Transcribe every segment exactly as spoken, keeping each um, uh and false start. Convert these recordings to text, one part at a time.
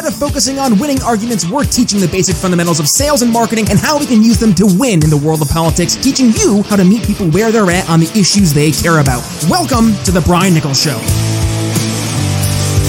Instead of focusing on winning arguments, we're teaching the basic fundamentals of sales and marketing and how we can use them to win in the world of politics, teaching you how to meet people where they're at on the issues they care about. Welcome to The Brian Nichols Show.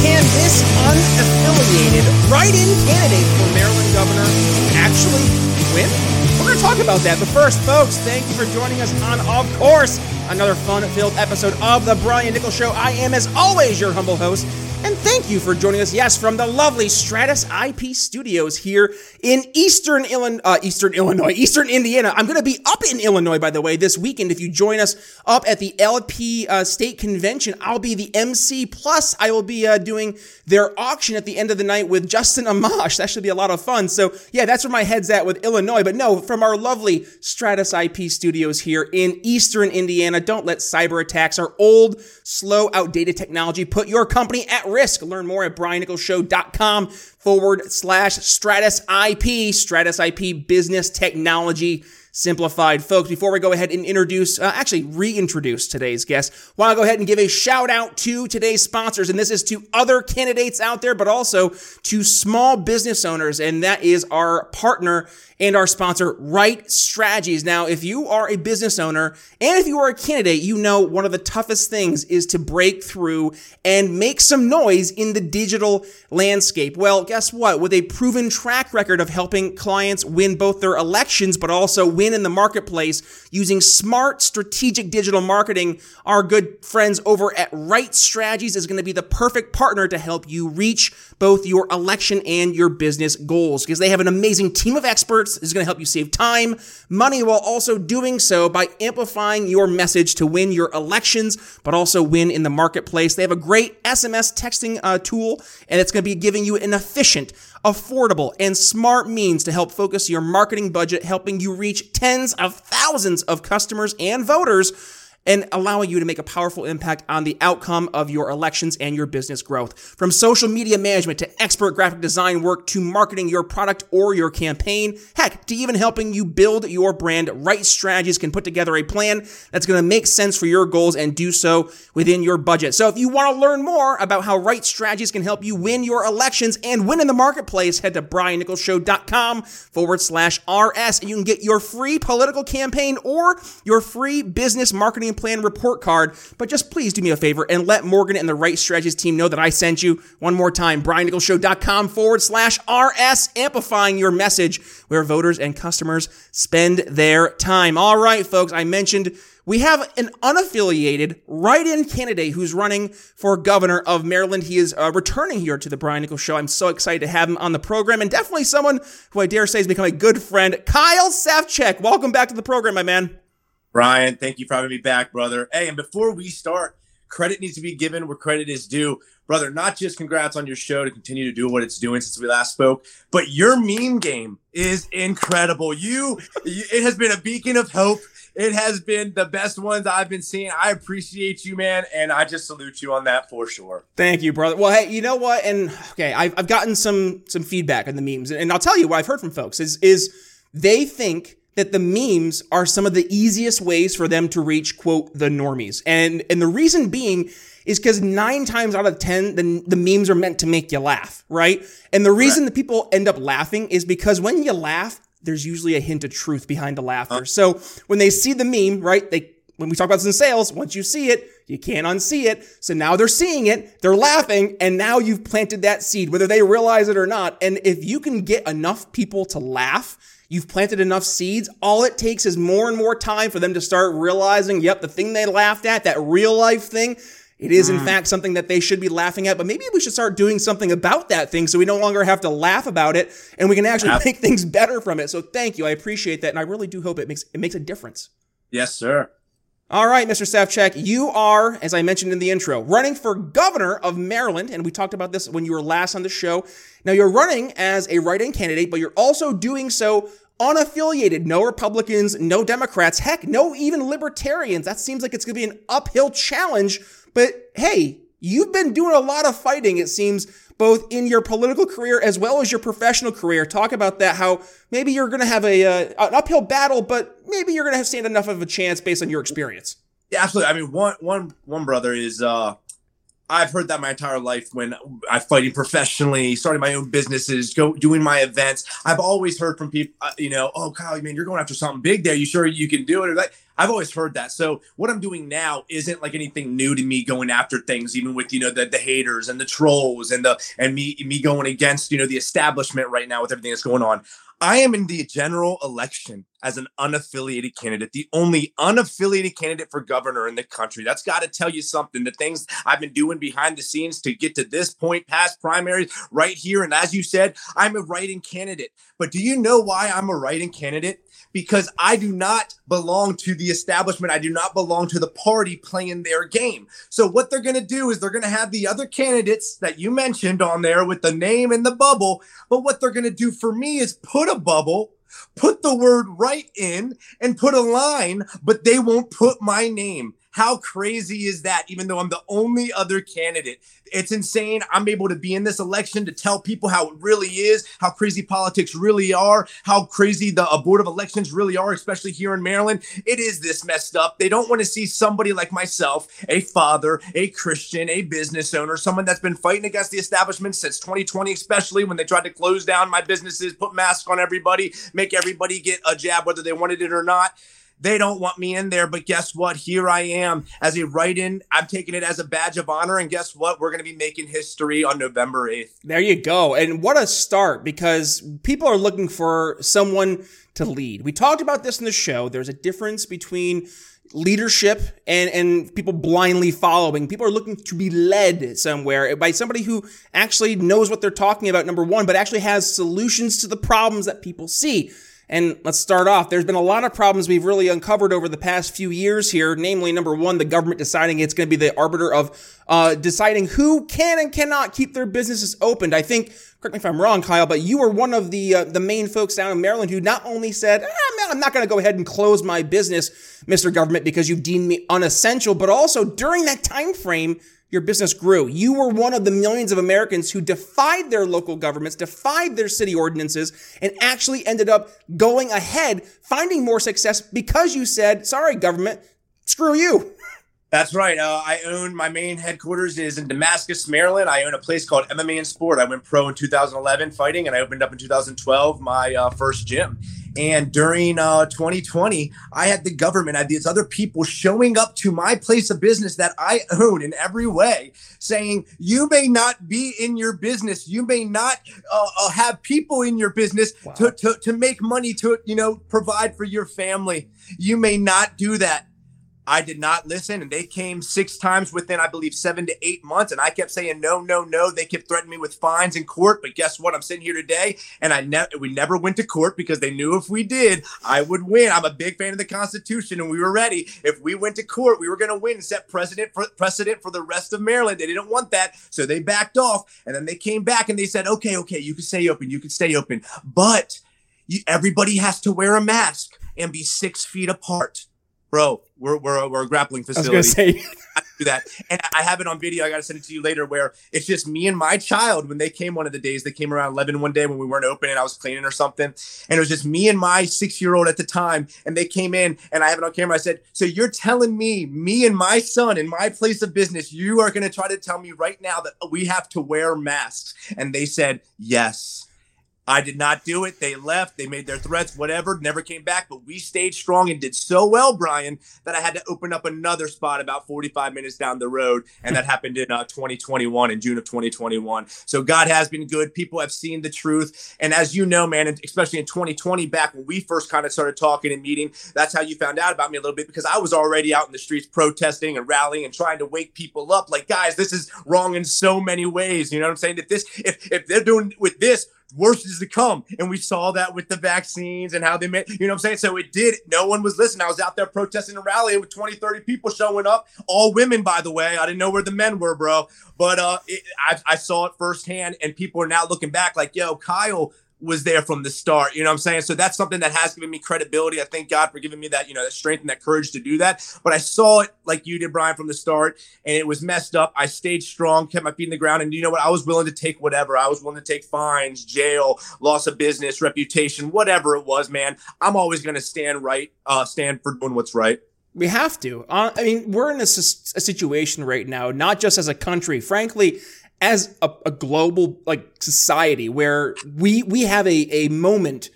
Can this unaffiliated write-in candidate for Maryland governor actually win? We're going to talk about that. But first, folks, thank you for joining us on, of course, another fun-filled episode of The Brian Nichols Show. I am, as always, your humble host, and thank you for joining us, yes, from the lovely Stratus I P studios here in Eastern Illinois, uh, Eastern Illinois, Eastern Indiana. I'm going to be up in Illinois, by the way, this weekend. If you join us up at the L P uh, State Convention, I'll be the M C, plus I will be uh, doing their auction at the end of the night with Justin Amash. That should be a lot of fun. So, yeah, that's where my head's at with Illinois. But no, from our lovely Stratus I P studios here in Eastern Indiana, don't let cyber attacks, our old, slow, outdated technology, put your company at risk. Learn more at brian nichols show dot com forward slash Stratus I P, Stratus I P Business Technology Simplified. Folks, before we go ahead and introduce, uh, actually reintroduce today's guest, I want to go ahead and give a shout out to today's sponsors, and this is to other candidates out there, but also to small business owners, and that is our partner and our sponsor, Right Strategies. Now, if you are a business owner and if you are a candidate, you know one of the toughest things is to break through and make some noise in the digital landscape. Well, guess what? With a proven track record of helping clients win both their elections, but also win in the marketplace using smart, strategic digital marketing, our good friends over at Right Strategies is going to be the perfect partner to help you reach both your election and your business goals, because they have an amazing team of experts is going to help you save time, money, while also doing so by amplifying your message to win your elections, but also win in the marketplace. They have a great S M S texting uh, tool, and it's going to be giving you an efficient, affordable, and smart means to help focus your marketing budget, helping you reach tens of thousands of customers and voters, and allowing you to make a powerful impact on the outcome of your elections and your business growth. From social media management to expert graphic design work to marketing your product or your campaign, heck, to even helping you build your brand, Right Strategies can put together a plan that's going to make sense for your goals and do so within your budget. So if you want to learn more about how Right Strategies can help you win your elections and win in the marketplace, head to brian nichols show dot com forward slash R S, and you can get your free political campaign or your free business marketing plan report card. But just please do me a favor and let Morgan and the Right Strategies team know that I sent you. One more time, brian nichols show dot com forward slash R S, amplifying your message where voters and customers spend their time. All right, folks, I mentioned we have an unaffiliated write-in candidate who's running for governor of Maryland. He is uh, returning here to the Brian Nichols Show. I'm so excited to have him on the program, and definitely someone who I dare say has become a good friend, Kyle Sefcik. Welcome back to the program, my man. Brian, thank you for having me back, brother. Hey, and before we start, credit needs to be given where credit is due. Brother, not just congrats on your show to continue to do what it's doing since we last spoke, but your meme game is incredible. You, it has been a beacon of hope. It has been the best ones I've been seeing. I appreciate you, man, and I just salute you on that for sure. Thank you, brother. Well, hey, you know what? And okay, I've, I've gotten some some feedback on the memes, and I'll tell you what I've heard from folks is is they think that the memes are some of the easiest ways for them to reach, quote, the normies. And and the reason being is because nine times out of ten, the, the memes are meant to make you laugh, right? And the reason right. that people end up laughing is because when you laugh, there's usually a hint of truth behind the laughter. Huh? So when they see the meme, right, they when we talk about this in sales, once you see it, you can't unsee it. So now they're seeing it, they're laughing, and now you've planted that seed, whether they realize it or not. And if you can get enough people to laugh, you've planted enough seeds. All it takes is more and more time for them to start realizing, yep, the thing they laughed at, that real life thing, it is, in mm. fact, something that they should be laughing at. But maybe we should start doing something about that thing so we no longer have to laugh about it and we can actually yeah. make things better from it. So thank you. I appreciate that. And I really do hope it makes it makes a difference. Yes, sir. All right, Mister Sefcik, you are, as I mentioned in the intro, running for governor of Maryland, and we talked about this when you were last on the show. Now, you're running as a write-in candidate, but you're also doing so unaffiliated. No Republicans, no Democrats, heck, no even Libertarians. That seems like it's going to be an uphill challenge, but hey, you've been doing a lot of fighting, it seems, both in your political career as well as your professional career. Talk about that, how maybe you're going to have a uh, an uphill battle, but maybe you're going to have stand enough of a chance based on your experience. Yeah, absolutely. I mean, one, one, one brother is, uh, I've heard that my entire life when I'm fighting professionally, starting my own businesses, go doing my events. I've always heard from people, you know, oh, Kyle, man, you're going after something big there. You sure you can do it? Or that. I've always heard that. So what I'm doing now isn't like anything new to me going after things, even with, you know, the, the haters and the trolls and the and me me going against, you know, the establishment right now with everything that's going on. I am in the general election as an unaffiliated candidate, the only unaffiliated candidate for governor in the country. That's got to tell you something. The things I've been doing behind the scenes to get to this point, past primaries, right here. And as you said, I'm a write-in candidate. But do you know why I'm a write-in candidate? Because I do not belong to the establishment. I do not belong to the party playing their game. So what they're going to do is they're going to have the other candidates that you mentioned on there with the name and the bubble. But what they're going to do for me is put a bubble, put the word right in, and put a line, but they won't put my name. How crazy is that? Even though I'm the only other candidate, it's insane. I'm able to be in this election to tell people how it really is, how crazy politics really are, how crazy the board of elections really are, especially here in Maryland. It is this messed up. They don't want to see somebody like myself, a father, a Christian, a business owner, someone that's been fighting against the establishment since twenty twenty, especially when they tried to close down my businesses, put masks on everybody, make everybody get a jab, whether they wanted it or not. They don't want me in there, but guess what? Here I am as a write-in. I'm taking it as a badge of honor, and guess what? We're going to be making history on November eighth. There you go, and what a start, because people are looking for someone to lead. We talked about this in the show. There's a difference between leadership and, and people blindly following. People are looking to be led somewhere by somebody who actually knows what they're talking about, number one, but actually has solutions to the problems that people see. And let's start off. There's been a lot of problems we've really uncovered over the past few years here. Namely, number one, the government deciding it's going to be the arbiter of uh deciding who can and cannot keep their businesses opened. I think, correct me if I'm wrong, Kyle, but you were one of the uh, the main folks down in Maryland who not only said, ah, I'm not going to go ahead and close my business, Mister Government, because you've deemed me unessential, but also during that time frame, your business grew. You were one of the millions of Americans who defied their local governments, defied their city ordinances, and actually ended up going ahead, finding more success because you said, sorry, government, screw you. That's right. Uh, I own my main headquarters is in Damascus, Maryland. I own a place called M M A and Sport. I went pro in two thousand eleven fighting, and I opened up in two thousand twelve my uh, first gym. And during uh, twenty twenty, I had the government, I had these other people showing up to my place of business that I own in every way, saying, you may not be in your business. You may not uh, have people in your business wow. to, to, to make money to, you know, provide for your family. You may not do that. I did not listen, and they came six times within, I believe, seven to eight months, and I kept saying no, no, no. They kept threatening me with fines in court, but guess what? I'm sitting here today, and I ne- we never went to court because they knew if we did, I would win. I'm a big fan of the Constitution, and we were ready. If we went to court, we were going to win and set precedent for, precedent for the rest of Maryland. They didn't want that, so they backed off, and then they came back, and they said, okay, okay, you can stay open, you can stay open, but you, everybody has to wear a mask and be six feet apart. Bro, we're we're we're a grappling facility. I was gonna say. I do that, and I have it on video. I gotta send it to you later. Where it's just me and my child. When they came one of the days, they came around eleven one day when we weren't open, and I was cleaning or something, and it was just me and my six year old at the time. And they came in, and I have it on camera. I said, "So you're telling me, me and my son in my place of business, you are gonna try to tell me right now that we have to wear masks?" And they said, "Yes." I did not do it. They left. They made their threats, whatever, never came back. But we stayed strong and did so well, Brian, that I had to open up another spot about forty-five minutes down the road. And that happened in uh, twenty twenty-one, in June of twenty twenty-one. So God has been good. People have seen the truth. And as you know, man, especially in twenty twenty, back when we first kind of started talking and meeting, that's how you found out about me a little bit, because I was already out in the streets protesting and rallying and trying to wake people up. Like, guys, this is wrong in so many ways. You know what I'm saying? If this, if, if they're doing with this, worse is to come. And we saw that with the vaccines and how they made, you know what I'm saying? So it did. No one was listening. I was out there protesting and rallying with twenty, thirty people showing up, all women, by the way. I didn't know where the men were, bro. But uh, it, I, I saw it firsthand, and people are now looking back like, yo, Kyle was there from the start. You know what I'm saying? So that's something that has given me credibility. I thank God for giving me that, you know, that strength and that courage to do that. But I saw it like you did, Brian, from the start, and it was messed up. I stayed strong, kept my feet in the ground. And you know what? I was willing to take whatever. I was willing to take fines, jail, loss of business, reputation, whatever it was, man. I'm always going to stand right, uh, stand for doing what's right. We have to. Uh, I mean, we're in a, a situation right now, not just as a country, frankly, as a, a global like society, where we we have a a moment.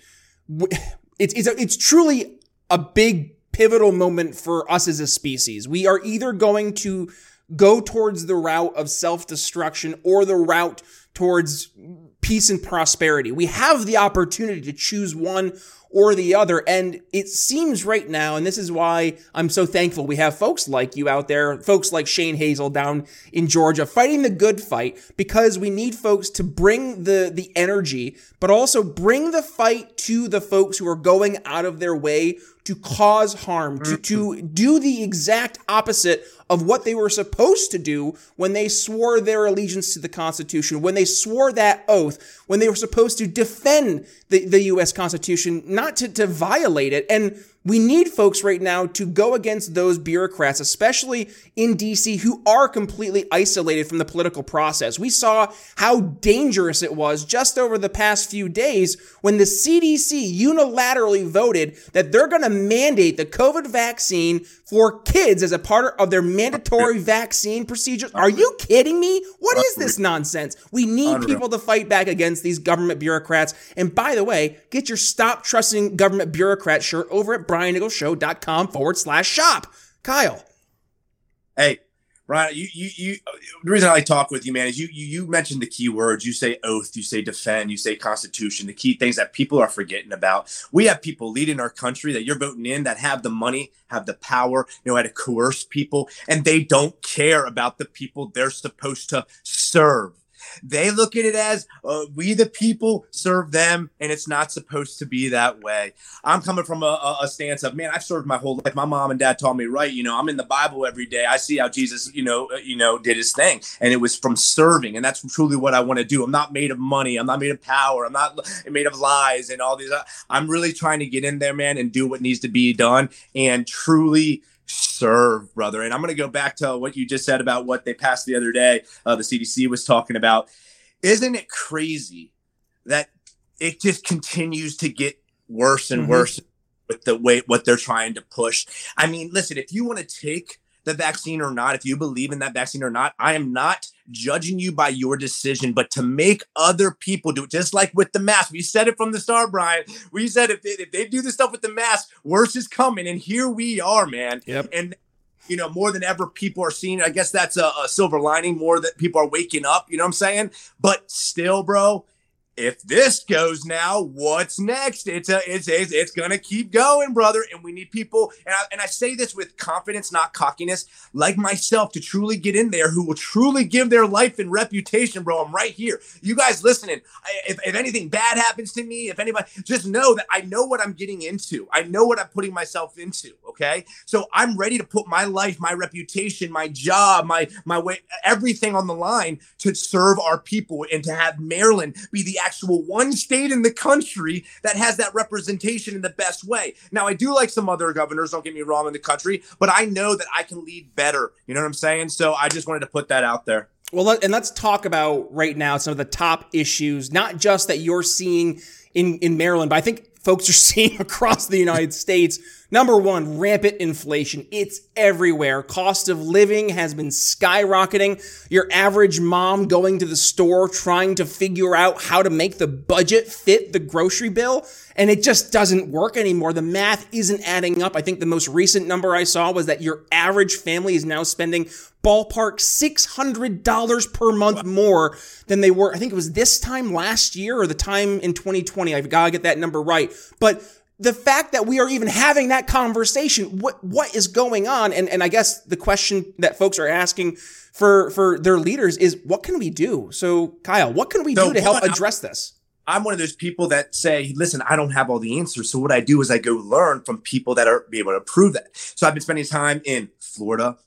It's it's a, it's truly a big pivotal moment for us as a species. We are either going to go towards the route of self-destruction or the route towards peace and prosperity. We have the opportunity to choose one or the other. And it seems right now, and this is why I'm so thankful we have folks like you out there, folks like Shane Hazel down in Georgia, fighting the good fight, because we need folks to bring the, the energy, but also bring the fight to the folks who are going out of their way to cause harm, to, to do the exact opposite of what they were supposed to do when they swore their allegiance to the Constitution, when they swore that oath, when they were supposed to defend the, the U S Constitution, not to, to violate it. And we need folks right now to go against those bureaucrats, especially in D C, who are completely isolated from the political process. We saw how dangerous it was just over the past few days when the C D C unilaterally voted that they're going to mandate the COVID vaccine for kids as a part of their mandatory vaccine procedures. Are you kidding me? What is this nonsense? We need people to fight back against these government bureaucrats. And by the way, get your Stop Trusting Government Bureaucrat shirt over at brian nichols show dot com forward slash shop. Kyle. Hey, Brian, you, you, you, the reason I talk with you, man, is you, you, you mentioned the key words. You say oath, you say defend, you say Constitution, the key things that people are forgetting about. We have people leading our country that you're voting in that have the money, have the power, know how to coerce people, and they don't care about the people they're supposed to serve. They look at it as uh, we the people serve them, and it's not supposed to be that way. I'm coming from a, a stance of, man, I've served my whole life. My mom and dad taught me right. You know, I'm in the Bible every day. I see how Jesus, you know, uh, you know, did his thing, and it was from serving, and that's truly what I want to do. I'm not made of money. I'm not made of power. I'm not made of lies and all these. I'm really trying to get in there, man, and do what needs to be done, and truly serve, brother. And I'm going to go back to what you just said about what they passed the other day. Uh, the C D C was talking about. Isn't it crazy that it just continues to get worse and mm-hmm. worse with the way what they're trying to push? I mean, listen, if you want to take the vaccine or not, if you believe in that vaccine or not, I am not judging you by your decision, but to make other people do it, just like with the mask. We said it from the start, Brian. We said if they, if they do this stuff with the mask, worse is coming. And here we are, man. Yep. And, you know, more than ever, people are seeing, I guess that's a, a silver lining, more that people are waking up, you know what I'm saying? But still, bro, if this goes now, what's next? It's a, it's it's, it's going to keep going, brother. And we need people. And I, and I say this with confidence, not cockiness, like myself, to truly get in there, who will truly give their life and reputation, bro. I'm right here. You guys listening, I, if, if anything bad happens to me, if anybody, just know that I know what I'm getting into. I know what I'm putting myself into. Okay. So I'm ready to put my life, my reputation, my job, my, my way, everything on the line to serve our people, and to have Maryland be the actual one state in the country that has that representation in the best way. Now, I do like some other governors, don't get me wrong, in the country, but I know that I can lead better. You know what I'm saying? So I just wanted to put that out there. Well, and let's talk about right now some of the top issues, not just that you're seeing in, in Maryland, but I think folks are seeing across the United States. Number one, rampant inflation. It's everywhere. Cost of living has been skyrocketing. Your average mom going to the store trying to figure out how to make the budget fit the grocery bill, and it just doesn't work anymore. The math isn't adding up. I think the most recent number I saw was that your average family is now spending ballpark six hundred dollars per month more than they were. I think it was this time last year or the time in twenty twenty. I've got to get that number right. But the fact that we are even having that conversation, what, what is going on? And, and I guess the question that folks are asking for, for their leaders is, what can we do? So Kyle, what can we so do to help address I- this? I'm one of those people that say, listen, I don't have all the answers. So what I do is I go learn from people that are be able to prove that. So I've been spending time in Florida,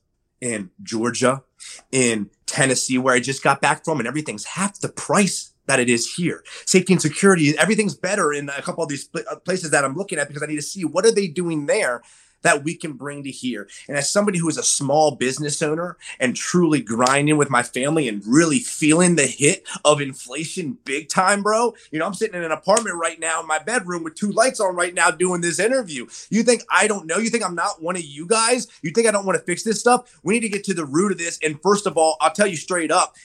in Georgia, in Tennessee, where I just got back from, and everything's half the price that it is here. Safety and security, everything's better in a couple of these places that I'm looking at, because I need to see what are they doing there that we can bring to here. And as somebody who is a small business owner and truly grinding with my family and really feeling the hit of inflation big time, bro, you know, I'm sitting in an apartment right now in my bedroom with two lights on right now doing this interview. You think I don't know? You think I'm not one of you guys? You think I don't want to fix this stuff? We need to get to the root of this. And first of all, I'll tell you straight up,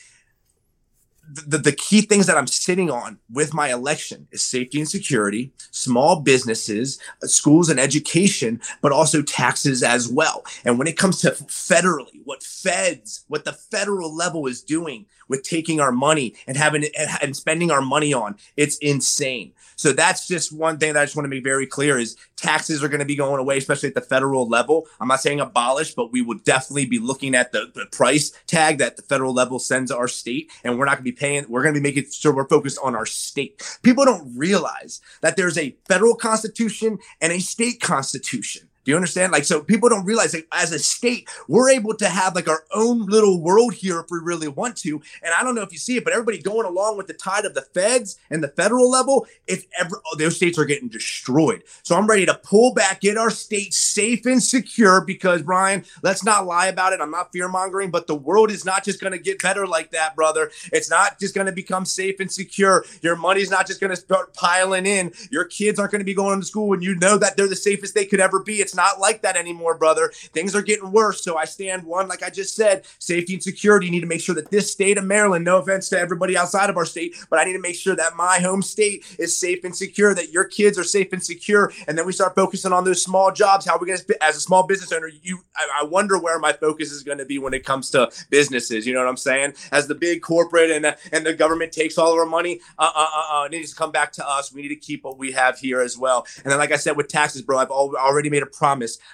The, the key things that I'm sitting on with my election is safety and security, small businesses, schools and education, but also taxes as well. And when it comes to federally, what feds, what the federal level is doing with taking our money and having and spending our money on, it's insane. So that's just one thing that I just want to make very clear is taxes are going to be going away, especially at the federal level. I'm not saying abolish, but we will definitely be looking at the, the price tag that the federal level sends our state. And we're not going to be paying. We're going to be making sure we're focused on our state. People don't realize that there's a federal constitution and a state constitution. Do you understand? Like, so people don't realize, like, as a state, we're able to have like our own little world here if we really want to. And I don't know if you see it, but everybody going along with the tide of the feds and the federal level, it's ever, oh, those states are getting destroyed. So I'm ready to pull back, get our state safe and secure because, Brian, let's not lie about it. I'm not fear mongering, but the world is not just going to get better like that, brother. It's not just going to become safe and secure. Your money's not just going to start piling in. Your kids aren't going to be going to school and you know that they're the safest they could ever be. It's not like that anymore, brother. Things are getting worse. So I stand one, like I just said, safety and security. You need to make sure that this state of Maryland, no offense to everybody outside of our state, but I need to make sure that my home state is safe and secure, that your kids are safe and secure. And then we start focusing on those small jobs. How are we going to, as a small business owner, you, I, I wonder where my focus is going to be when it comes to businesses. You know what I'm saying? As the big corporate and the, and the government takes all of our money, uh, uh, uh, uh, it needs to come back to us. We need to keep what we have here as well. And then, like I said, with taxes, bro, I've al- already made a promise.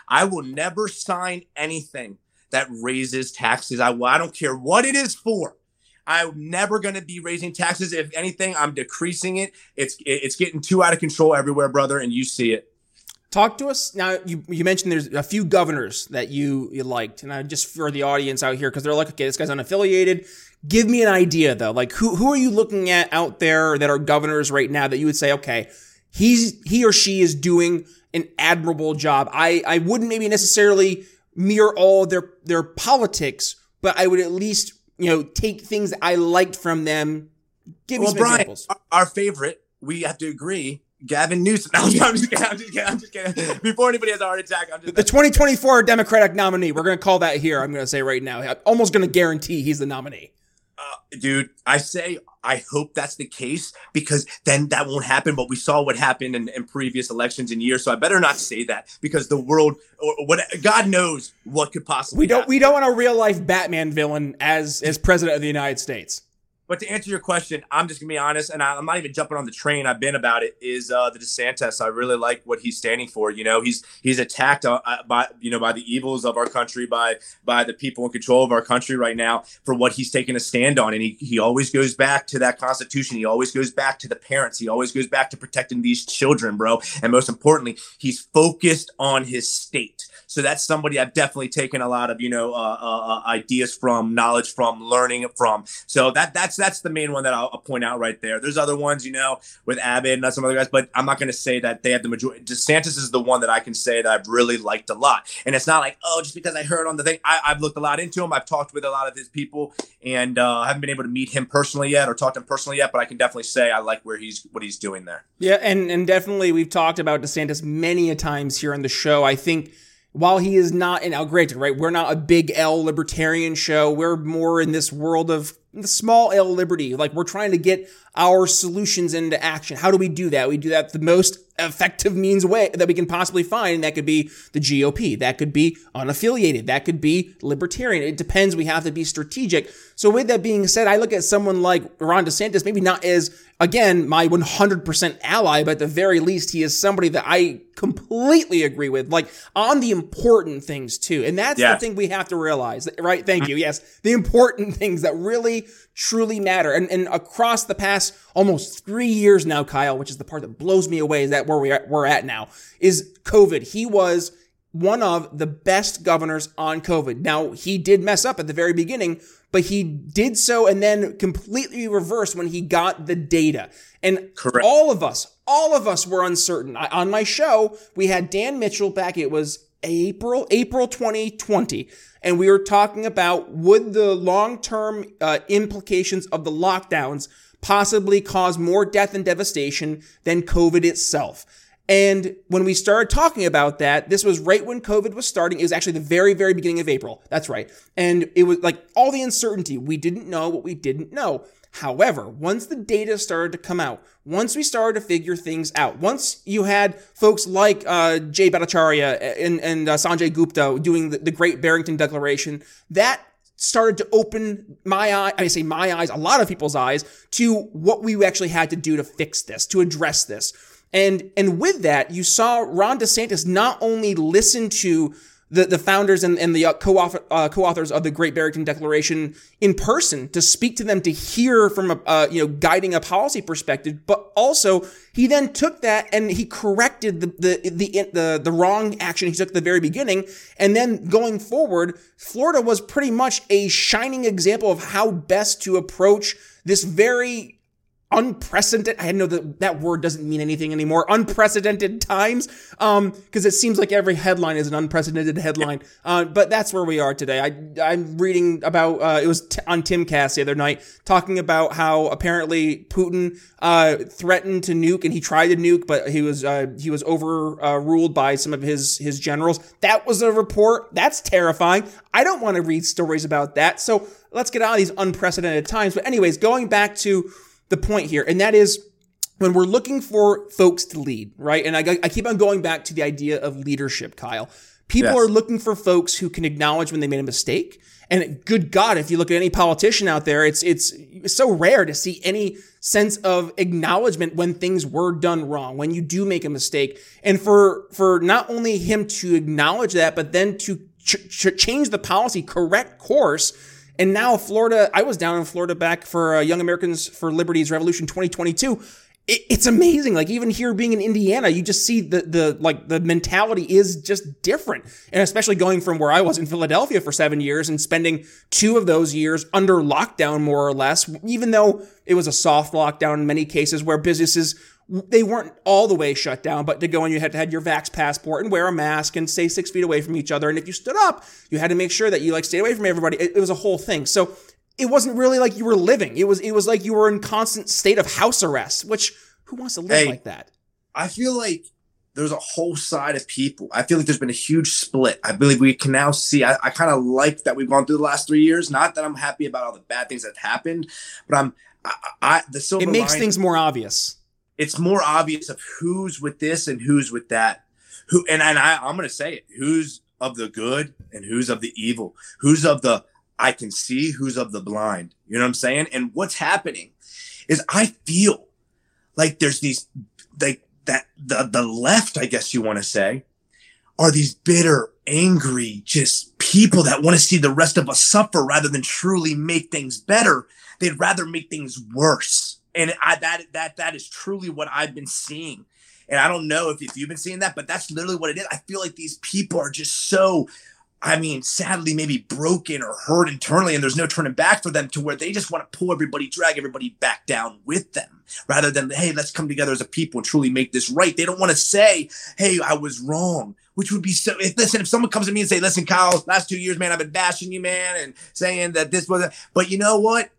I will never sign anything that raises taxes. I, I don't care what it is for. I'm never going to be raising taxes. If anything, I'm decreasing it. It's it's getting too out of control everywhere, brother, and you see it. Talk to us. Now, you, you mentioned there's a few governors that you, you liked. And I just for the audience out here, because they're like, okay, this guy's unaffiliated. Give me an idea, though. Like, who, who are you looking at out there that are governors right now that you would say, okay, he's he or she is doing an admirable job. I, I wouldn't maybe necessarily mirror all their, their politics, but I would at least, you know, take things that I liked from them. Give well, me some Brian, examples. Our favorite, we have to agree, Gavin Newsom. No, I'm just kidding. I'm just kidding. I'm just kidding. Before anybody has a heart attack, I'm just the twenty twenty-four Democratic nominee. We're going to call that here. I'm going to say right now. I'm almost going to guarantee he's the nominee. Uh, dude, I say I hope that's the case because then that won't happen. But we saw what happened in, in previous elections and years. So I better not say that because the world or what God knows what could possibly we don't happen. We don't want a real life Batman villain as as president of the United States. But to answer your question, I'm just going to be honest, and I, I'm not even jumping on the train I've been about it, is uh, the DeSantis. I really like what he's standing for. You know, he's he's attacked uh, by, you know, by the evils of our country, by by the people in control of our country right now for what he's taken a stand on. And he, he always goes back to that Constitution. He always goes back to the parents. He always goes back to protecting these children, bro. And most importantly, he's focused on his state. So that's somebody I've definitely taken a lot of, you know, uh, uh, ideas from, knowledge from, learning from. So that that's That's the main one that I'll point out right there. There's other ones, you know, with Abbott and some other guys, but I'm not going to say that they have the majority. DeSantis is the one that I can say that I've really liked a lot. And it's not like, oh, just because I heard on the thing. I, I've looked a lot into him. I've talked with a lot of his people, and I uh, haven't been able to meet him personally yet or talk to him personally yet, but I can definitely say I like where he's what he's doing there. Yeah, and, and definitely we've talked about DeSantis many a times here on the show. I think while he is not, and now granted, right, we're not a big L libertarian show. We're more in this world of the small L liberty. Like, we're trying to get our solutions into action. How do we do that? We do that the most effective means way that we can possibly find. And that could be the G O P. That could be unaffiliated. That could be libertarian. It depends. We have to be strategic. So with that being said, I look at someone like Ron DeSantis, maybe not as, again, my one hundred percent ally, but at the very least, he is somebody that I completely agree with, like on the important things too. And that's yeah. the thing we have to realize, right? Thank you. Yes. The important things that really, truly matter. And, and across the past almost three years now, Kyle, which is the part that blows me away, is that where we are, we're at now is COVID. He was one of the best governors on COVID. Now, he did mess up at the very beginning, but he did so and then completely reversed when he got the data. And Correct. all of us, all of us were uncertain. I, on my show, we had Dan Mitchell back. It was April, April twenty twenty. And we were talking about, would the long-term uh, implications of the lockdowns possibly cause more death and devastation than COVID itself? And when we started talking about that, this was right when COVID was starting. It was actually the very, very beginning of April. That's right. And it was like all the uncertainty. We didn't know what we didn't know. However, once the data started to come out, once we started to figure things out, once you had folks like uh, Jay Bhattacharya and, and uh, Sanjay Gupta doing the, the Great Barrington Declaration, that started to open my eye, I say my eyes, a lot of people's eyes, to what we actually had to do to fix this, to address this. And and with that, you saw Ron DeSantis not only listen to the, the founders and, and the co-author, uh, co-authors of the Great Barrington Declaration in person to speak to them, to hear from a, uh, you know, guiding a policy perspective, but also he then took that and he corrected the, the, the, the, the wrong action he took at the very beginning. And then going forward, Florida was pretty much a shining example of how best to approach this very unprecedented, I know that that word doesn't mean anything anymore, unprecedented times, um, because it seems like every headline is an unprecedented headline, uh, but that's where we are today. I, I'm reading about, uh, it was t- on TimCast the other night, talking about how apparently Putin, uh, threatened to nuke, and he tried to nuke, but he was, uh, he was over, uh, ruled by some of his, his generals. That was a report. That's terrifying. I don't want to read stories about that, so let's get out of these unprecedented times. But anyways, going back to the point here, and that is when we're looking for folks to lead, right? And I, I keep on going back to the idea of leadership, Kyle. People yes. are looking for folks who can acknowledge when they made a mistake. And good God, if you look at any politician out there, it's it's, it's so rare to see any sense of acknowledgement when things were done wrong, when you do make a mistake. And for for not only him to acknowledge that, but then to ch- ch- change the policy, correct course. And now Florida, I was down in Florida back for uh, Young Americans for Liberty's Revolution twenty twenty-two. It, it's amazing. Like even here being in Indiana, you just see the, the, like the mentality is just different. And especially going from where I was in Philadelphia for seven years and spending two of those years under lockdown, more or less, even though it was a soft lockdown in many cases where businesses, they weren't all the way shut down, but to go in, you had to have your vax passport and wear a mask and stay six feet away from each other. And if you stood up, you had to make sure that you like stayed away from everybody. It, it was a whole thing. So it wasn't really like you were living. It was, it was like you were in constant state of house arrest, which who wants to live hey, like that? I feel like there's a whole side of people. I feel like there's been a huge split. I believe we can now see, I, I kind of like that we've gone through the last three years. Not that I'm happy about all the bad things that happened, but I'm, I, I the silver lining. It makes things more obvious. It's more obvious of who's with this and who's with that. Who and, and I, I'm going to say it. Who's of the good and who's of the evil? Who's of the I can see, who's of the blind? You know what I'm saying? And what's happening is I feel like there's these, like that the, the left, I guess you want to say, are these bitter, angry, just people that want to see the rest of us suffer rather than truly make things better. They'd rather make things worse. And I, that that that is truly what I've been seeing. And I don't know if, if you've been seeing that, but that's literally what it is. I feel like these people are just so, I mean, sadly, maybe broken or hurt internally, and there's no turning back for them to where they just want to pull everybody, drag everybody back down with them rather than, hey, let's come together as a people and truly make this right. They don't want to say, hey, I was wrong, which would be so, if, listen, if someone comes to me and say, listen, Kyle, last two years, man, I've been bashing you, man, and saying that this was, but you know what?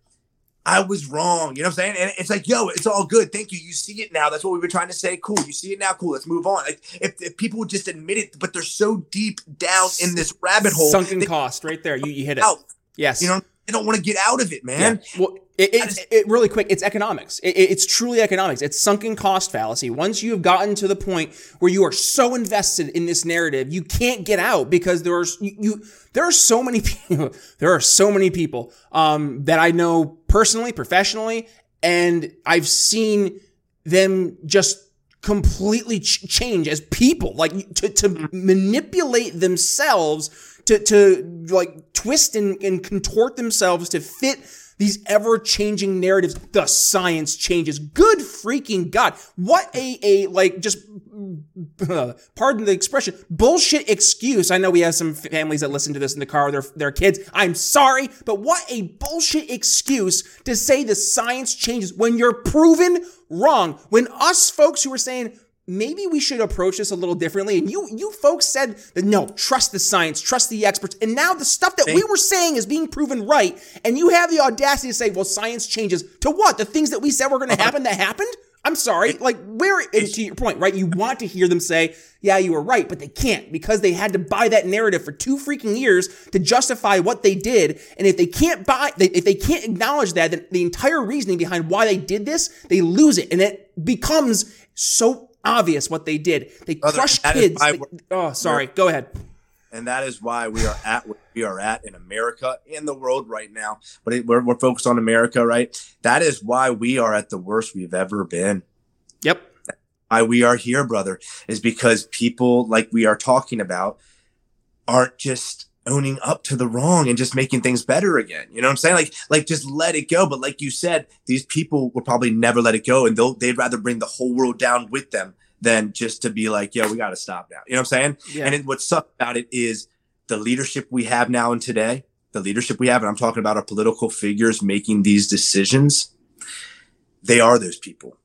I was wrong. You know what I'm saying? And it's like, yo, it's all good. Thank you. You see it now. That's what we were trying to say. Cool. You see it now. Cool. Let's move on. Like if, if people would just admit it, but they're so deep down in this rabbit hole. Sunken cost right there. You you hit it. Out. Yes. You know, they don't want to get out of it, man. Yeah. Well, it, it, it, it really quick. It's economics. It, it, it's truly economics. It's sunken cost fallacy. Once you have gotten to the point where you are so invested in this narrative, you can't get out because there's you, you there are so many people. There are so many people um, that I know personally, professionally, and I've seen them just completely ch- change as people, like to, to manipulate themselves, to, to like twist and, and contort themselves to fit these ever-changing narratives. The science changes. Good freaking God. What a, a like, just, uh, pardon the expression, bullshit excuse. I know we have some families that listen to this in the car with their, their kids. I'm sorry, but what a bullshit excuse to say the science changes when you're proven wrong. When us folks who are saying, maybe we should approach this a little differently. And you you folks said that, no, trust the science, trust the experts. And now the stuff that we were saying is being proven right. And you have the audacity to say, well, science changes. To what? The things that we said were going to happen that happened? I'm sorry. Like, where, and to your point, right? You want to hear them say, yeah, you were right, but they can't, because they had to buy that narrative for two freaking years to justify what they did. And if they can't buy, if they can't acknowledge that, then the entire reasoning behind why they did this, they lose it. And it becomes so obvious what they did. They Brother, crush kids. They, oh, sorry. Go ahead. And that is why we are at what we are at in America and the world right now. But it, we're, we're focused on America, right? That is why we are at the worst we've ever been. Yep. That's why we are here, brother, is because people like we are talking about aren't just owning up to the wrong and just making things better again. You know what I'm saying? Like, like just let it go. But like you said, these people will probably never let it go. And they'll, they'd rather bring the whole world down with them than just to be like, yo, we got to stop now. You know what I'm saying? Yeah. And it, what sucks about it is the leadership we have now and today, the leadership we have, and I'm talking about our political figures making these decisions, they are those people.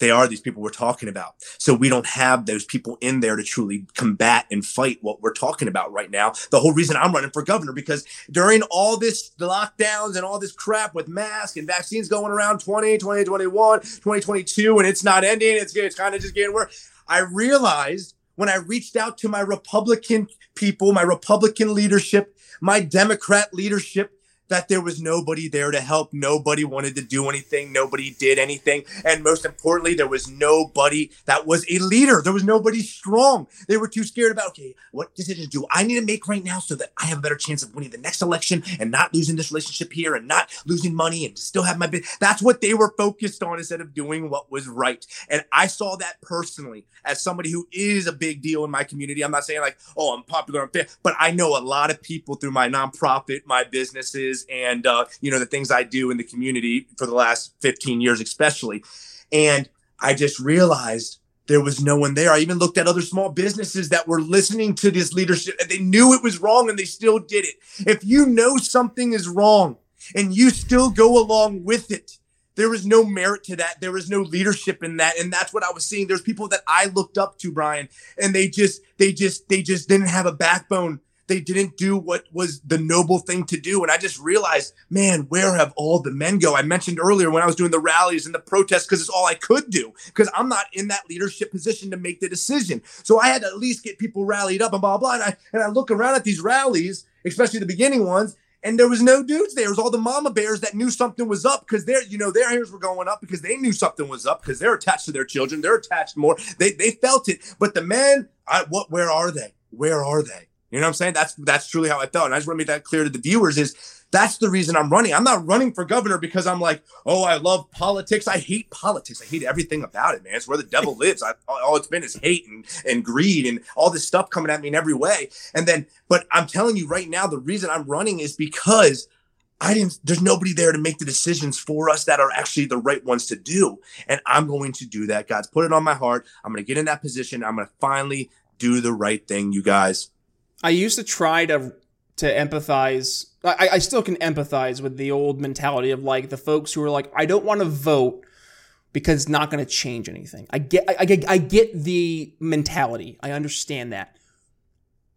They are these people we're talking about. So we don't have those people in there to truly combat and fight what we're talking about right now. The whole reason I'm running for governor, because during all this lockdowns and all this crap with masks and vaccines going around twenty, twenty twenty-one, twenty twenty-two, and it's not ending, it's, it's kind of just getting worse. I realized when I reached out to my Republican people, my Republican leadership, my Democrat leadership, that there was nobody there to help. Nobody wanted to do anything. Nobody did anything. And most importantly, there was nobody that was a leader. There was nobody strong. They were too scared about, okay, what decisions do I need to make right now so that I have a better chance of winning the next election and not losing this relationship here and not losing money and still have my business. That's what they were focused on instead of doing what was right. And I saw that personally as somebody who is a big deal in my community. I'm not saying like, oh, I'm popular, I'm fit, but I know a lot of people through my nonprofit, my businesses, and, uh, you know, the things I do in the community for the last fifteen years, especially. And I just realized there was no one there. I even looked at other small businesses that were listening to this leadership, and they knew it was wrong and they still did it. If you know something is wrong and you still go along with it, there is no merit to that. There is no leadership in that. And that's what I was seeing. There's people that I looked up to, Brian, and they just, they just, they just didn't have a backbone. They didn't do what was the noble thing to do. And I just realized, man, where have all the men go? I mentioned earlier when I was doing the rallies and the protests, because it's all I could do, because I'm not in that leadership position to make the decision. So I had to at least get people rallied up and blah, blah, blah. And I, and I look around at these rallies, especially the beginning ones, and there was no dudes there. It was all the mama bears that knew something was up because their, you know, their hairs were going up because they knew something was up because they're attached to their children. They're attached more. They they felt it. But the men, I, what? Where are they? Where are they? You know what I'm saying? That's that's truly how I felt. And I just want to make that clear to the viewers is that's the reason I'm running. I'm not running for governor because I'm like, oh, I love politics. I hate politics. I hate everything about it, man. It's where the devil lives. I, all it's been is hate and, and greed and all this stuff coming at me in every way. And then, but I'm telling you right now, the reason I'm running is because I didn't, there's nobody there to make the decisions for us that are actually the right ones to do. And I'm going to do that. God's put it on my heart. I'm going to get in that position. I'm going to finally do the right thing, you guys. I used to try to to empathize. I, I still can empathize with the old mentality of like the folks who are like, I don't want to vote because it's not going to change anything. I get, I, I get, I get the mentality. I understand that,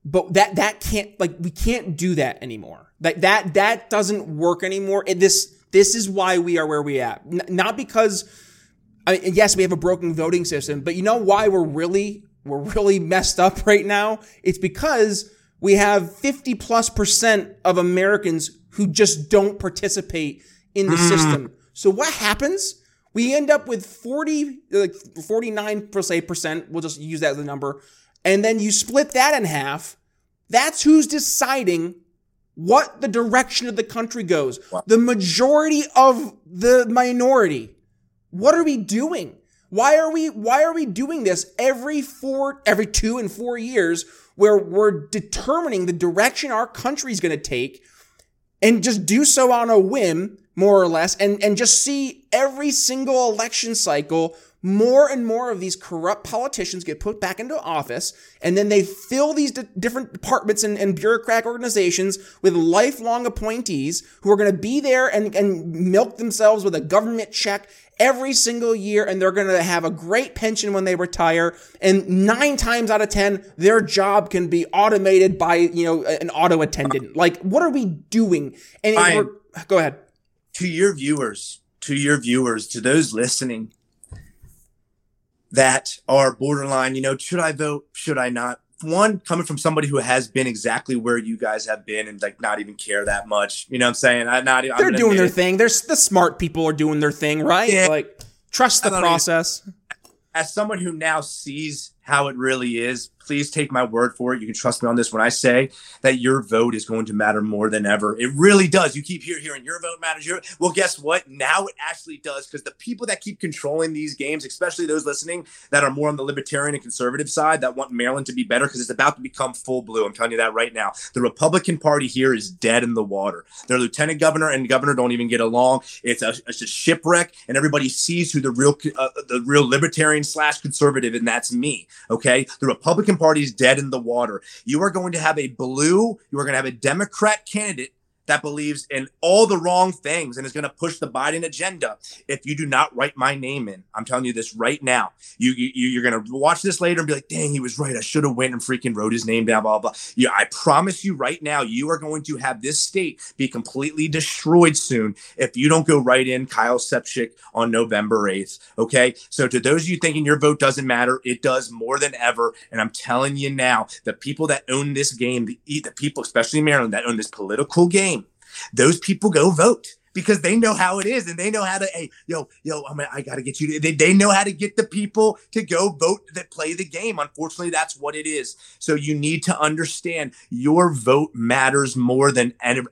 but that that can't like we can't do that anymore. That that that doesn't work anymore. And this this is why we are where we at. N- not because, I mean, yes, we have a broken voting system, but you know why we're really. We're really messed up right now. It's because we have fifty plus percent of Americans who just don't participate in the mm. system. So what happens? We end up with forty, like forty-nine percent, we'll just use that as a number. And then you split that in half. That's who's deciding what the direction of the country goes. Wow. The majority of the minority. What are we doing? Why are we why are we doing this every four every two and four years where we're determining the direction our country's going to take and just do so on a whim more or less, and, and just see every single election cycle, more and more of these corrupt politicians get put back into office, and then they fill these d- different departments and, and bureaucratic organizations with lifelong appointees who are going to be there and, and milk themselves with a government check every single year, and they're going to have a great pension when they retire. And nine times out of ten, their job can be automated by, you know, an auto attendant. Like, what are we doing? And I, go ahead. To your viewers, to your viewers, to those listening that are borderline, you know, should I vote? Should I not? One, coming from somebody who has been exactly where you guys have been and like not even care that much. You know what I'm saying? I'm not. They're I'm doing their it. thing. They're, the smart people are doing their thing, right? Yeah. Like, trust the process. As someone who now sees how it really is, please take my word for it. You can trust me on this when I say that your vote is going to matter more than ever. It really does. You keep hearing, hearing your vote matters. Your, well, guess what? Now it actually does, because the people that keep controlling these games, especially those listening that are more on the libertarian and conservative side that want Maryland to be better, because it's about to become full blue. I'm telling you that right now. The Republican Party here is dead in the water. Their lieutenant governor and governor don't even get along. It's a, it's a shipwreck, and everybody sees who the real uh, the real libertarian slash conservative, and that's me. Okay, the Republican Party is dead in the water. You are going to have a blue, you are going to have a Democrat candidate that believes in all the wrong things and is going to push the Biden agenda if you do not write my name in. I'm telling you this right now. You, you, you're going to watch this later and be like, dang, he was right. I should have went and freaking wrote his name down, blah, blah, blah. Yeah, I promise you right now, you are going to have this state be completely destroyed soon if you don't go write in Kyle Sefcik on November eighth, okay? So to those of you thinking your vote doesn't matter, it does more than ever. And I'm telling you now, the people that own this game, the, the people, especially in Maryland, that own this political game, those people go vote because they know how it is, and they know how to, hey, yo, yo, I mean, I got to get you. To, they, they know how to get the people to go vote that play the game. Unfortunately, that's what it is. So you need to understand your vote matters more than ever.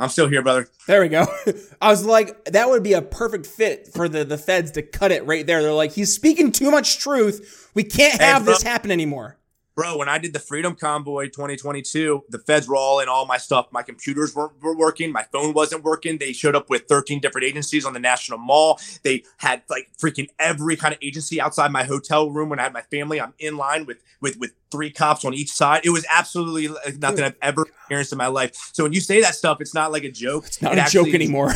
I'm still here, brother. There we go. I was like, that would be a perfect fit for the, the feds to cut it right there. They're like, he's speaking too much truth. We can't have hey, bro, this happen anymore. Bro, when I did the Freedom Convoy twenty twenty-two, the feds were all in all my stuff. My computers weren't were working. My phone wasn't working. They showed up with thirteen different agencies on the National Mall. They had like freaking every kind of agency outside my hotel room when I had my family. I'm in line with with with. three cops on each side. It was absolutely nothing I've ever experienced in my life. So when you say that stuff, it's not like a joke. It's not it a actually, joke anymore.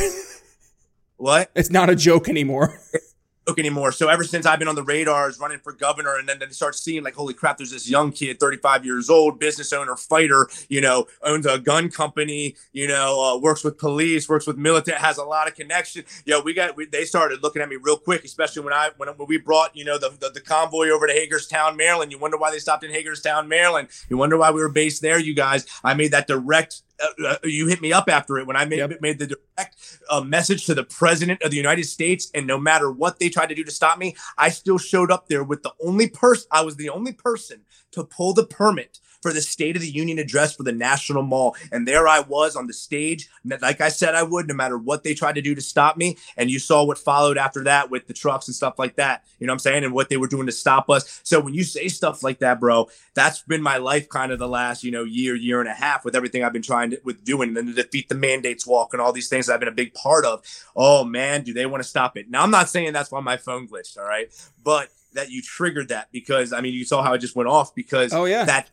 What? It's not a joke anymore. Joke anymore. So ever since I've been on the radars running for governor, and then they start seeing like, holy crap, there's this young kid, thirty-five years old, business owner, fighter, you know, owns a gun company, you know, uh, works with police, works with military, has a lot of connection. Yo, we got, we, they started looking at me real quick, especially when I, when, when we brought, you know, the, the, the convoy over to Hagerstown, Maryland. You wonder why they stopped in Hagerstown, Maryland. You wonder why we were based there, you guys. I made that direct Uh, you hit me up after it when I made, yep. made the direct uh, message to the president of the United States. And no matter what they tried to do to stop me, I still showed up there with the only person. I was the only person to pull the permit for the State of the Union address for the National Mall. And there I was on the stage, like I said I would, no matter what they tried to do to stop me. And you saw what followed after that with the trucks and stuff like that. You know what I'm saying? And what they were doing to stop us. So when you say stuff like that, bro, that's been my life kind of the last, you know, year, year and a half with everything I've been trying to, with doing and the Defeat the Mandates Walk and all these things that I've been a big part of. Oh man, do they want to stop it? Now I'm not saying that's why my phone glitched. All right. But that you triggered that because, I mean, you saw how it just went off because oh, yeah. that,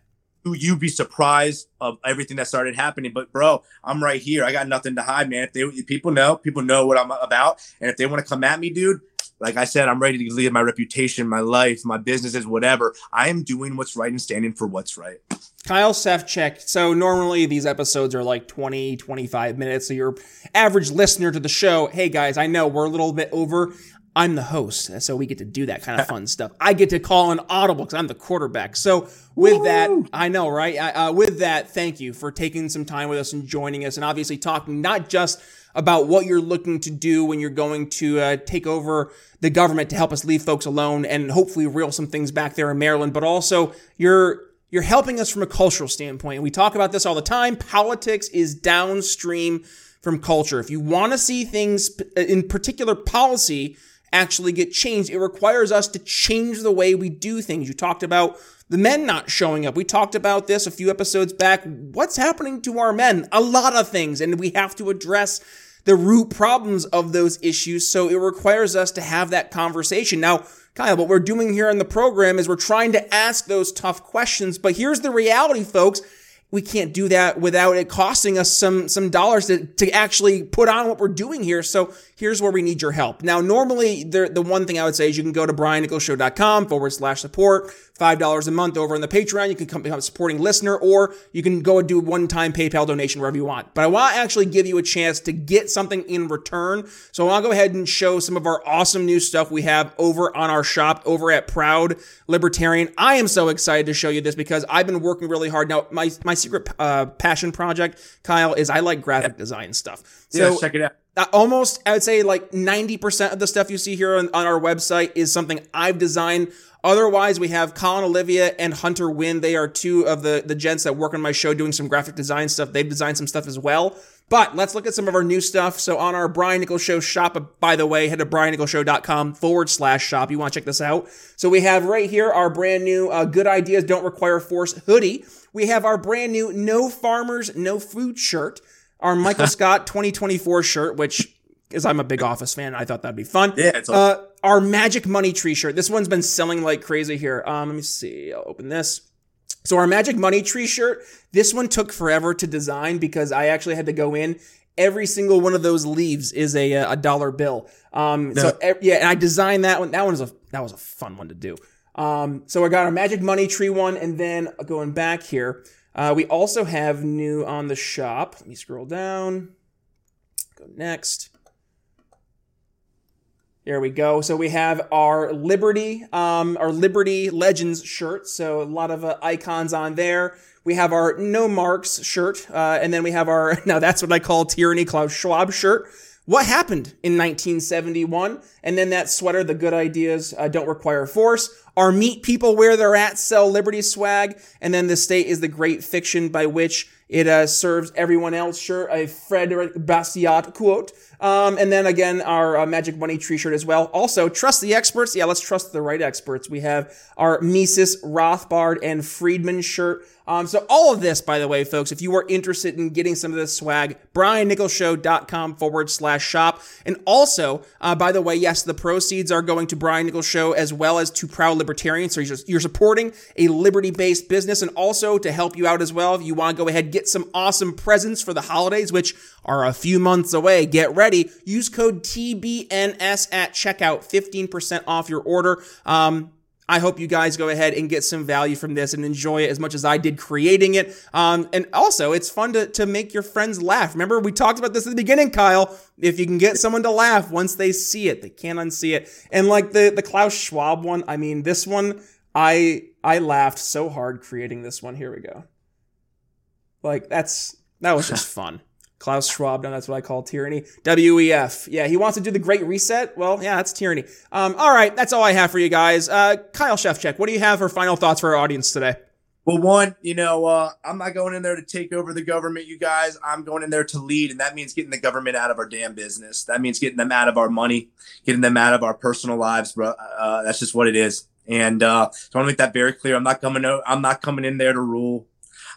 you'd be surprised of everything that started happening. But bro, I'm right here. I got nothing to hide, man. If they if people know, people know what I'm about. And if they want to come at me, dude, like I said, I'm ready to leave my reputation, my life, my businesses, whatever. I am doing what's right and standing for what's right. Kyle Sefcik. So normally these episodes are like twenty, twenty-five minutes. So your average listener to the show, hey guys, I know we're a little bit over. I'm the host, and so we get to do that kind of fun stuff. I get to call an audible because I'm the quarterback. So with Woo-hoo! that, I know, right? I, uh, with that, thank you for taking some time with us and joining us, and obviously talking not just about what you're looking to do when you're going to uh, take over the government to help us leave folks alone and hopefully reel some things back there in Maryland, but also you're you're helping us from a cultural standpoint. And we talk about this all the time. Politics is downstream from culture. If you want to see things, in particular policy, actually get changed, it requires us to change the way we do things. You talked about the men not showing up. We talked about this a few episodes back. What's happening to our men? A lot of things. And we have to address the root problems of those issues. So it requires us to have that conversation. Now, Kyle, what we're doing here in the program is we're trying to ask those tough questions. But here's the reality, folks. We can't do that without it costing us some some dollars to, to actually put on what we're doing here. So here's where we need your help. Now, normally, the, the one thing I would say is you can go to brian nichols show dot com forward slash support, five dollars a month over on the Patreon. You can come become a supporting listener, or you can go and do a one-time PayPal donation wherever you want. But I want to actually give you a chance to get something in return. So I want to go ahead and show some of our awesome new stuff we have over on our shop, over at Proud Libertarian. I am so excited to show you this because I've been working really hard. Now, my, my secret uh, passion project, Kyle, is I like graphic design stuff. So yeah, check it out. Almost, I would say like ninety percent of the stuff you see here on, on our website is something I've designed. Otherwise, we have Colin Olivia and Hunter Wynn. They are two of the, the gents that work on my show doing some graphic design stuff. They've designed some stuff as well. But let's look at some of our new stuff. So on our Brian Nichols Show shop, by the way, head to brian nichols show dot com forward slash shop. You want to check this out. So we have right here our brand new uh, Good Ideas Don't Require Force hoodie. We have our brand new No Farmers, No Food shirt. Our Michael Scott twenty twenty-four shirt, which is, I'm a big Office fan. I thought that'd be fun. Yeah, it's awesome. Uh, our Magic Money Tree shirt. This one's been selling like crazy here. Um, let me see. I'll open this. So our Magic Money Tree shirt, this one took forever to design because I actually had to go in. Every single one of those leaves is a a dollar bill. Um, no. So yeah, and I designed that one. That one is a that was a fun one to do. Um, so I got our Magic Money Tree one, and then going back here. Uh, we also have new on the shop. Let me scroll down. Go next. There we go. So we have our Liberty, um, our Liberty Legends shirt. So a lot of uh, icons on there. We have our No Marks shirt. Uh, and then we have our, now that's what I call Tyranny Klaus Schwab shirt. What happened in nineteen seventy-one? And then that sweater, the Good Ideas uh, Don't Require Force. Our Meet People Where They're At Sell Liberty swag. And then The State is the Great Fiction by which it uh, serves everyone else shirt, a Frederick Bastiat quote. Um, and then again, our uh, Magic Money Tree shirt as well. Also, Trust the Experts. Yeah, let's trust the right experts. We have our Mises, Rothbard, and Friedman shirt. Um, so all of this, by the way, folks, if you are interested in getting some of this swag, brian nichols show dot com forward slash shop. And also, uh, by the way, yes, the proceeds are going to Brian Nichols Show as well as to Proud Libertarian. So you're, you're supporting a liberty-based business, and also to help you out as well. If you want to go ahead and get some awesome presents for the holidays, which are a few months away, get ready. Use code T B N S at checkout, fifteen percent off your order. Um, I hope you guys go ahead and get some value from this and enjoy it as much as I did creating it. Um, and also, it's fun to, to make your friends laugh. Remember, we talked about this at the beginning, Kyle. If you can get someone to laugh once they see it, they can't unsee it. And like the, the Klaus Schwab one, I mean, this one, I I laughed so hard creating this one. Here we go. Like, that's that was just fun. Klaus Schwab, now that's what I call tyranny. W E F Yeah, he wants to do the Great Reset. Well, yeah, that's tyranny. Um, all right, that's all I have for you guys. Uh, Kyle Sefcik, what do you have for final thoughts for our audience today? Well, one, you know, uh, I'm not going in there to take over the government, you guys. I'm going in there to lead, and that means getting the government out of our damn business. That means getting them out of our money, getting them out of our personal lives, bro. Uh, that's just what it is. And uh, so I want to make that very clear. I'm not coming out, I'm not coming in there to rule.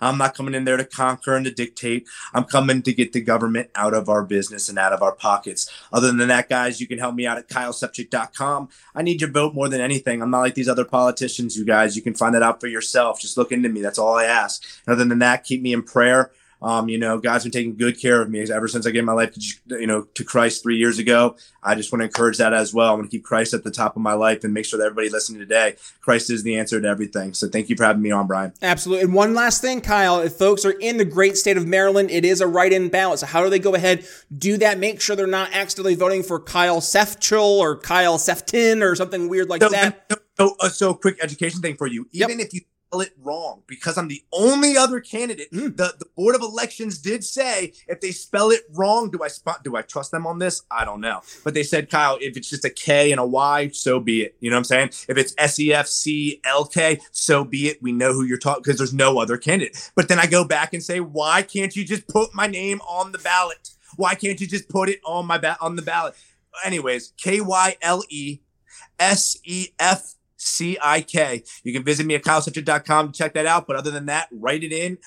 I'm not coming in there to conquer and to dictate. I'm coming to get the government out of our business and out of our pockets. Other than that, guys, you can help me out at kyle sefcik dot com. I need your vote more than anything. I'm not like these other politicians, you guys. You can find that out for yourself. Just look into me. That's all I ask. And other than that, keep me in prayer. Um, you know, God's been taking good care of me ever since I gave my life, to, you know, to Christ three years ago. I just want to encourage that as well. I want to keep Christ at the top of my life and make sure that everybody listening today, Christ is the answer to everything. So thank you for having me on, Brian. Absolutely. And one last thing, Kyle, if folks are in the great state of Maryland, it is a write-in ballot. So how do they go ahead, do that? Make sure they're not accidentally voting for Kyle Sefcik or Kyle Seftin or something weird like so, that. So, uh, so quick education thing for you. Even yep. if you it wrong, because I'm the only other candidate. Mm. The, the Board of Elections did say if they spell it wrong, do I spot, do I trust them on this? I don't know. But they said, Kyle, if it's just a K and a Y, so be it. You know what I'm saying? If it's S E F C L K, so be it. We know who you're talking, because there's no other candidate. But then I go back and say, why can't you just put my name on the ballot? Why can't you just put it on my ba- on the ballot? Anyways, K Y L E S E F C I K. You can visit me at kyle sefcik dot com to check that out. But other than that, write it in,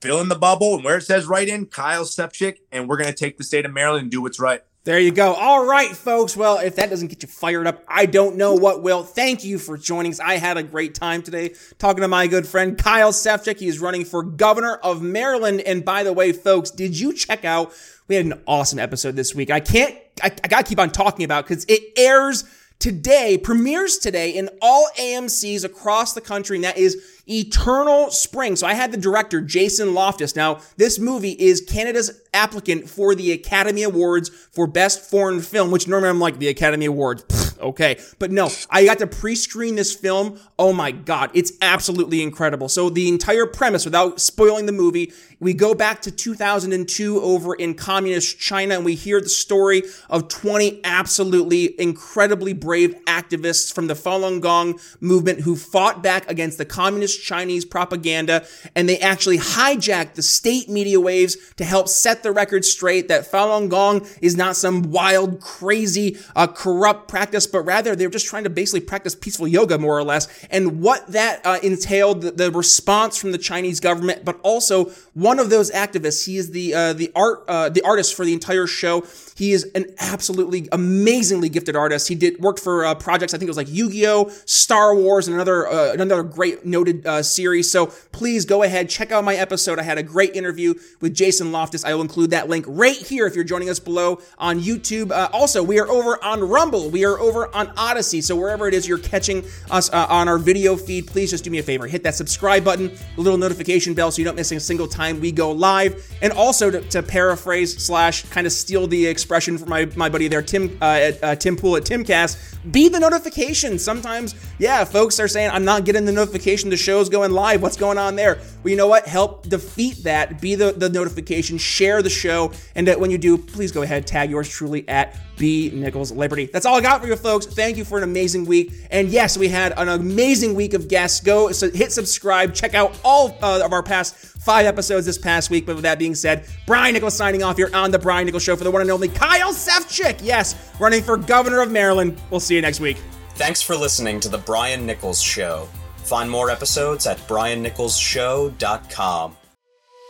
fill in the bubble, and where it says write in, Kyle Sefcik, and we're going to take the state of Maryland and do what's right. There you go. All right, folks. Well, if that doesn't get you fired up, I don't know what will. Thank you for joining us. I had a great time today talking to my good friend Kyle Sefcik. He is running for governor of Maryland. And by the way, folks, did you check out? We had an awesome episode this week. I can't, I, I got to keep on talking about because it, it airs today, premieres today in all A M Cs across the country, and that is Eternal Spring. So I had the director, Jason Loftus. Now, this movie is Canada's applicant for the Academy Awards for Best Foreign Film, which normally I'm like, the Academy Awards, pfft, okay. But no, I got to pre-screen this film. Oh my God, it's absolutely incredible. So the entire premise, without spoiling the movie, we go back to two thousand two over in communist China, and we hear the story of twenty absolutely incredibly brave activists from the Falun Gong movement who fought back against the communist Chinese propaganda, and they actually hijacked the state media waves to help set the record straight that Falun Gong is not some wild, crazy, uh, corrupt practice, but rather they're just trying to basically practice peaceful yoga, more or less, and what that uh, entailed, the, the response from the Chinese government, but also one of those activists, he is the uh, the art uh, the artist for the entire show. He is an absolutely amazingly gifted artist. He did worked for uh, projects I think it was like Yu-Gi-Oh, Star Wars, and another uh, another great noted uh, series. So please go ahead, check out my episode. I had a great interview with Jason Loftus. I will include that link right here if you're joining us below on YouTube. Uh, also, we are over on Rumble. We are over on Odyssey. So wherever it is you're catching us uh, on our video feed, please just do me a favor. Hit that subscribe button, the little notification bell, so you don't miss a single time we go live. And also to, to paraphrase slash kind of steal the expression from my, my buddy there, Tim uh, at, uh, Tim Pool at TimCast, be the notification. Sometimes, yeah, folks are saying, I'm not getting the notification, the show's going live. What's going on there? Well, you know what? Help defeat that. Be the, the notification. Share the show. And that when you do, please go ahead, tag yours truly at B Nichols Liberty. That's all I got for you, folks. Thank you for an amazing week. And yes, we had an amazing week of guests. Go so hit subscribe. Check out all uh, of our past five episodes this past week. But with that being said, Brian Nichols signing off here on The Brian Nichols Show for the one and only Kyle Sefcik. Yes, running for governor of Maryland. We'll see you next week. Thanks for listening to The Brian Nichols Show. Find more episodes at brian nichols show dot com.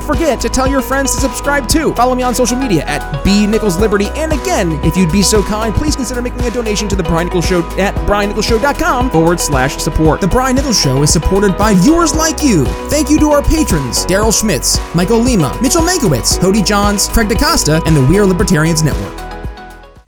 Don't forget to tell your friends to subscribe too. Follow me on social media at B Nichols Liberty. And again, if you'd be so kind, please consider making a donation to The Brian Nichols Show at brian nichols show dot com forward slash support. The Brian Nichols Show is supported by viewers like you. Thank you to our patrons, Daryl Schmitz, Michael Lima, Mitchell Mankiewicz, Cody Johns, Craig DaCosta, and the We Are Libertarians Network.